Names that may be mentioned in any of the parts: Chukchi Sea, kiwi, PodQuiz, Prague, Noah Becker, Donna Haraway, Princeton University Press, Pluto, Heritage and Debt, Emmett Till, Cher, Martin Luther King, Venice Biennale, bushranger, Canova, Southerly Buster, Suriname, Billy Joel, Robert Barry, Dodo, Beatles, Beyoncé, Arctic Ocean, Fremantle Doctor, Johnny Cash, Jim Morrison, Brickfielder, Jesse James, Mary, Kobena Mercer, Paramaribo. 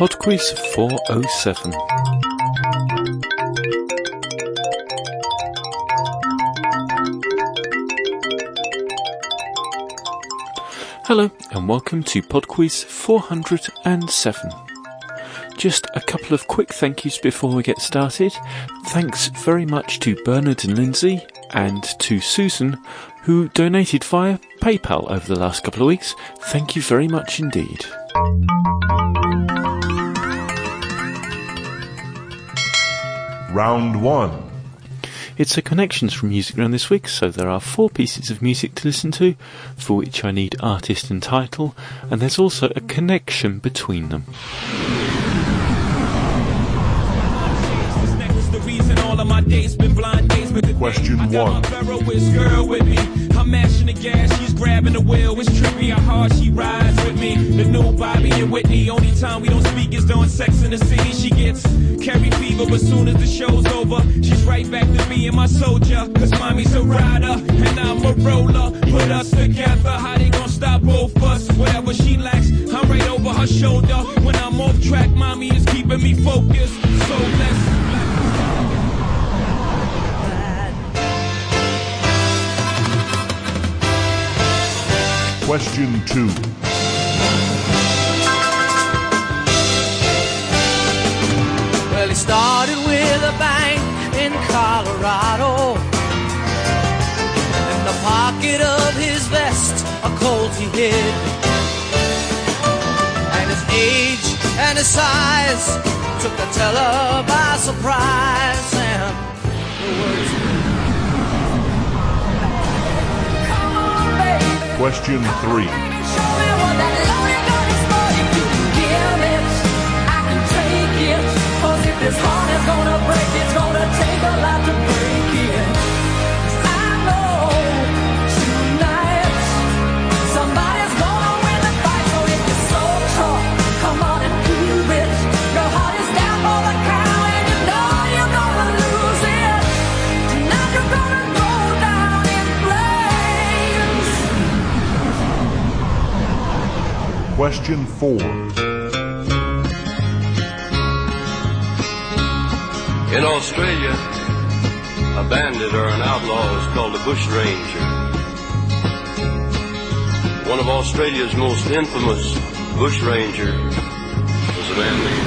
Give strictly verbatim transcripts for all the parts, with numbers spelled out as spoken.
PodQuiz four oh seven. Hello and welcome to PodQuiz four hundred seven. Just a couple of quick thank yous before we get started. Thanks very much to Bernard and Lindsay and to Susan, who donated via PayPal over the last couple of weeks. Thank you very much indeed. Round one. It's a connections from music round this week, so there are four pieces of music to listen to, for which I need artist and title, and there's also a connection between them. Question one. Question two. Well, he started with a bank in Colorado. In the pocket of his vest, a colt he hid. And his age and his size took the teller by surprise. And the words. Question three. Question four. In Australia, a bandit or an outlaw is called a bush ranger. One of Australia's most infamous bush rangers was a bandit.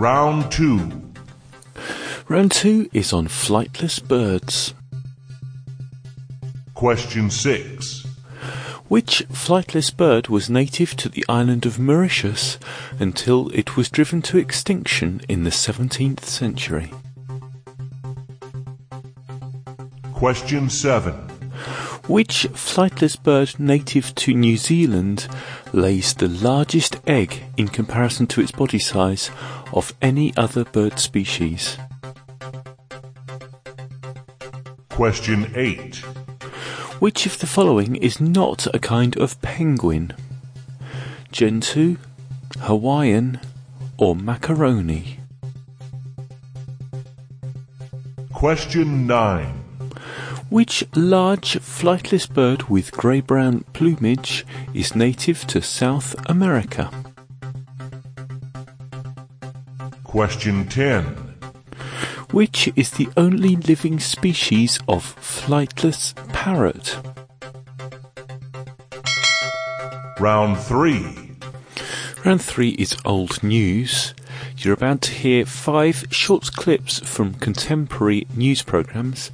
Round two. Round two is on flightless birds. Question six. Which flightless bird was native to the island of Mauritius until it was driven to extinction in the seventeenth century? Question seven. Which flightless bird native to New Zealand lays the largest egg in comparison to its body size of any other bird species? Question eight. Which of the following is not a kind of penguin? Gentoo, Hawaiian, or macaroni? Question nine. Which large flightless bird with grey-brown plumage is native to South America? Question ten. Which is the only living species of flightless parrot? Round three. Round three is old news. You're about to hear five short clips from contemporary news programmes,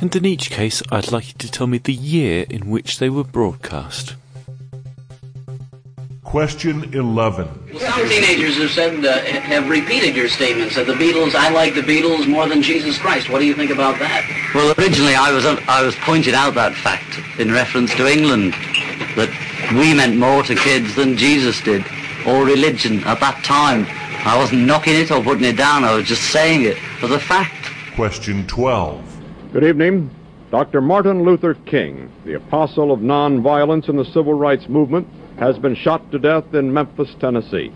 and in each case I'd like you to tell me the year in which they were broadcast. Question eleven. Some teenagers have said, uh, have repeated your statements that the Beatles, I like the Beatles more than Jesus Christ. What do you think about that? Well, originally I was I was pointed out that fact in reference to England, that we meant more to kids than Jesus did, or religion at that time. I wasn't knocking it or putting it down, I was just saying it as a fact. Question twelve. Good evening. Doctor Martin Luther King, the apostle of non-violence in the civil rights movement, has been shot to death in Memphis, Tennessee.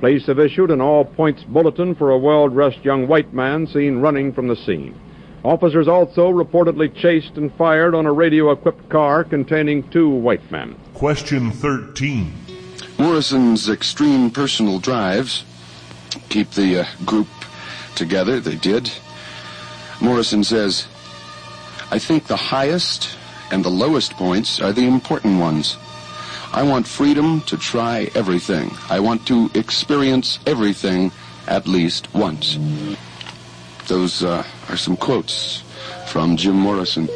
Police have issued an all-points bulletin for a well-dressed young white man seen running from the scene. Officers also reportedly chased and fired on a radio-equipped car containing two white men. Question thirteen. Morrison's extreme personal drives keep the uh, group together. They did. Morrison says, I think the highest and the lowest points are the important ones. I want freedom to try everything. I want to experience everything at least once. Those uh, are some quotes from Jim Morrison,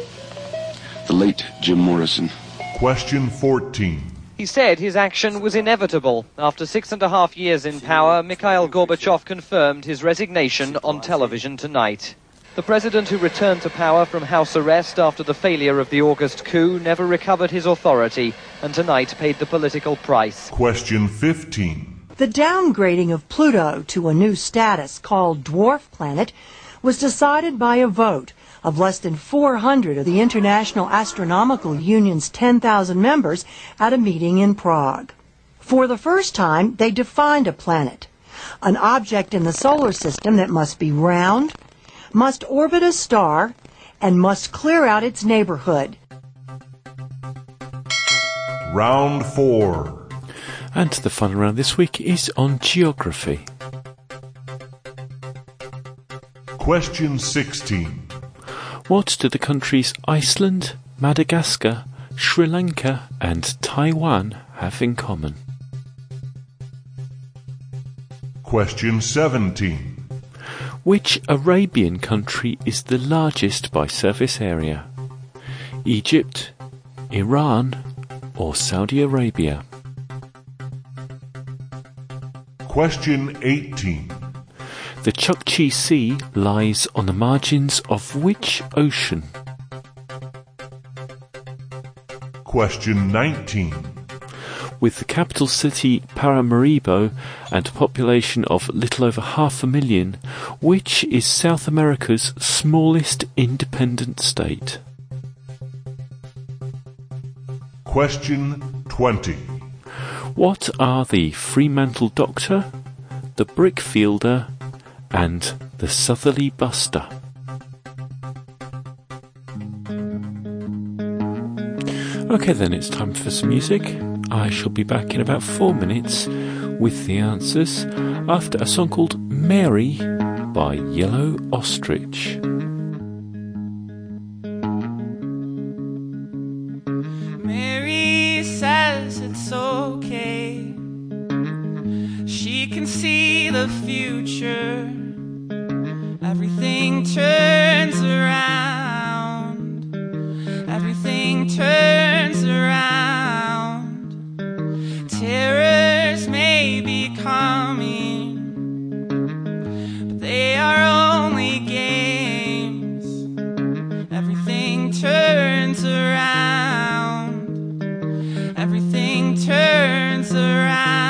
the late Jim Morrison. Question fourteen. He said his action was inevitable. After six and a half years in power, Mikhail Gorbachev confirmed his resignation on television tonight. The president who returned to power from house arrest after the failure of the August coup never recovered his authority and tonight paid the political price. Question fifteen. The downgrading of Pluto to a new status called dwarf planet was decided by a vote of less than four hundred of the International Astronomical Union's ten thousand members at a meeting in Prague. For the first time, they defined a planet, an object in the solar system that must be round, must orbit a star, and must clear out its neighborhood. Round four. And the fun round this week is on geography. Question sixteen. What do the countries Iceland, Madagascar, Sri Lanka and Taiwan have in common? Question seventeen. Which Arabian country is the largest by surface area? Egypt, Iran or Saudi Arabia? Question eighteen. The Chukchi Sea lies on the margins of which ocean? Question nineteen. With the capital city Paramaribo and a population of little over half a million, which is South America's smallest independent state? Question twenty. What are the Fremantle Doctor, the Brickfielder, and the Southerly Buster? Okay then, it's time for some music. I shall be back in about four minutes with the answers after a song called Mary by Yellow Ostrich. Mary says it's okay. She can see the future. Everything turns around. Everything turns around. Terrors may be coming, but they are only games. Everything turns around. Everything turns around.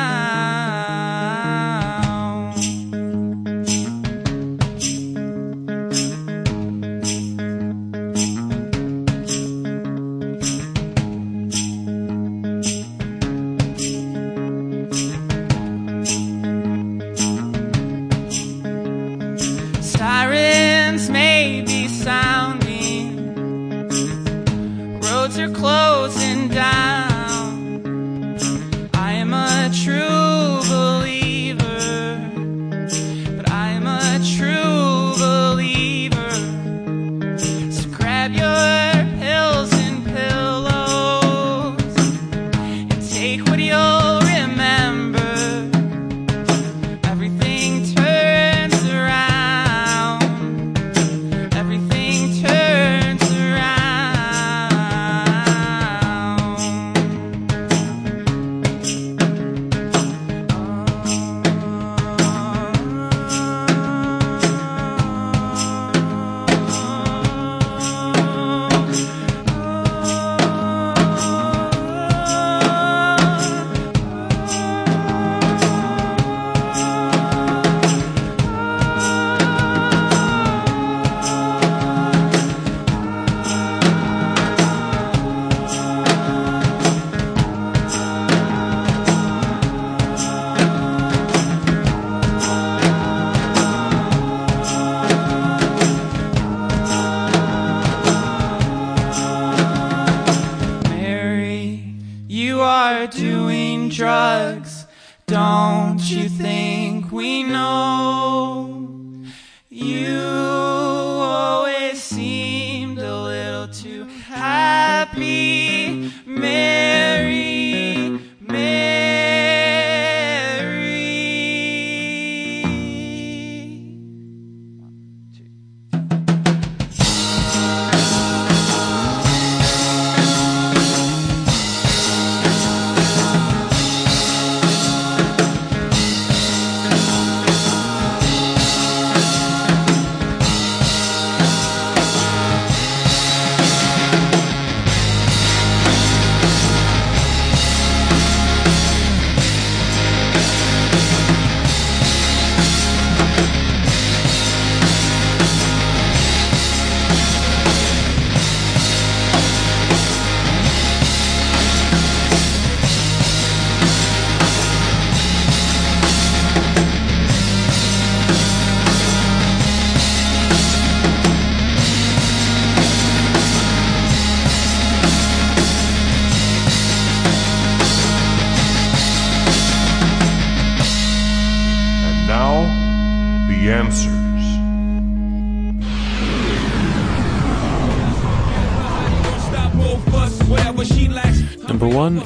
are doing drugs. Don't you think we know? You always seemed a little too happy, Mary, Mary.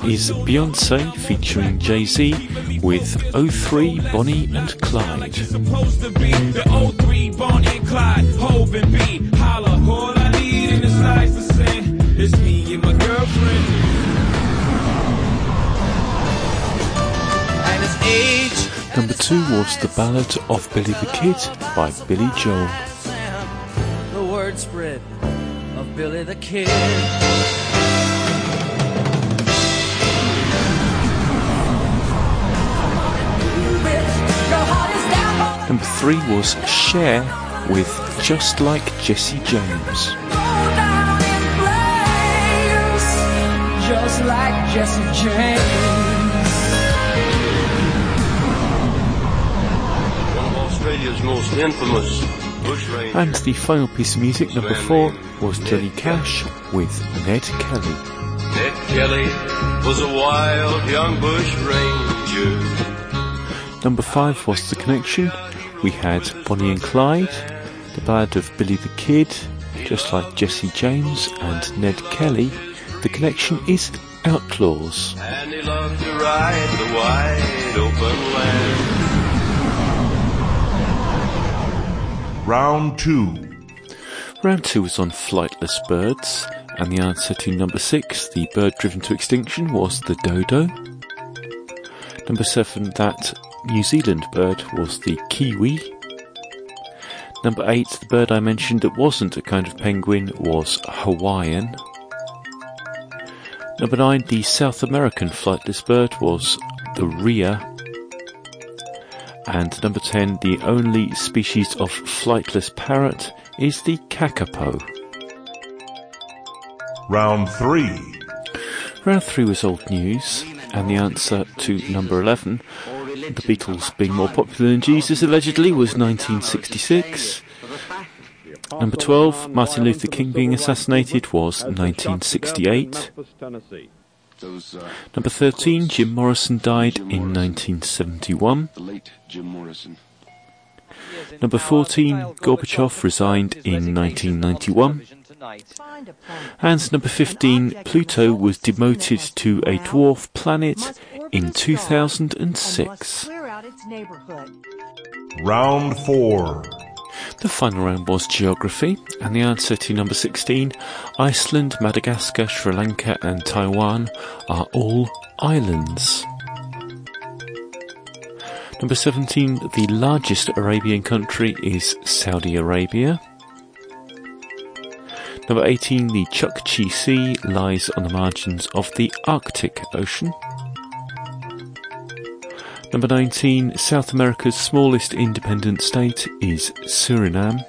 Is Beyoncé featuring Jay-Z with oh three Bonnie and Clyde. Supposed to be the oh three Bonnie and Clyde, Hove and B, holla, all I need in this life is sin. It's me and my girlfriend. And it's age. Number two was the ballad of Billy the Kid by Billy Joel. The word spread of Billy the Kid. Number three was Cher with Just Like Jesse James. Just like Jesse James. One of Australia's most infamous bushrangers. And the final piece of music, number four, was Johnny Cash with Ned Kelly. Ned Kelly was a wild young bushranger. Number five was The Connection. We had Bonnie and Clyde, the ballad of Billy the Kid, Just Like Jesse James, and Ned Kelly. The Connection is Outlaws. And they love to ride the wide open land. Round two. Round two was on flightless birds, and the answer to number six, the bird driven to extinction, was the dodo. Number seven, that New Zealand bird was the kiwi. Number eight, the bird I mentioned that wasn't a kind of penguin was Hawaiian. Number nine, the South American flightless bird was the rhea. And number ten, the only species of flightless parrot is the kakapo. Round three. Round three was old news, and the answer to number eleven, the Beatles being more popular than Jesus allegedly, was nineteen sixty-six. Number twelve, Martin Luther King being assassinated was nineteen sixty-eight. Number thirteen, Jim Morrison died in nineteen seventy-one. Number fourteen, Gorbachev resigned in nineteen ninety-one. And number fifteen, Pluto was demoted to a dwarf planet in two thousand six. Round four. The final round was geography, and the answer to number sixteen, Iceland, Madagascar, Sri Lanka and Taiwan are all islands. Number seventeen, the largest Arabian country is Saudi Arabia. Number eighteen, the Chukchi Sea lies on the margins of the Arctic Ocean. Number nineteen, South America's smallest independent state is Suriname.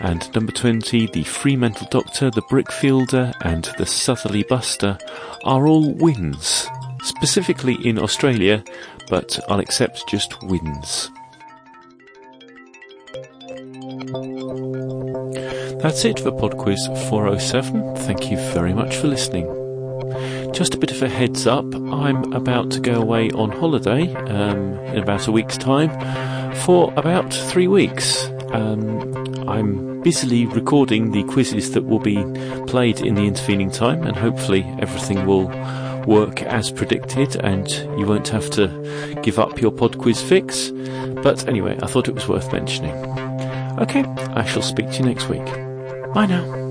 And number twenty, the Fremantle Doctor, the Brickfielder and the Southerly Buster are all winds, specifically in Australia, but I'll accept just winds. That's it for PodQuiz four oh seven. Thank you very much for listening. Just a bit of a heads up, I'm about to go away on holiday um, in about a week's time for about three weeks. Um, I'm busily recording the quizzes that will be played in the intervening time, and hopefully everything will work as predicted and you won't have to give up your PodQuiz fix. But anyway, I thought it was worth mentioning. Okay, I shall speak to you next week. Bye now.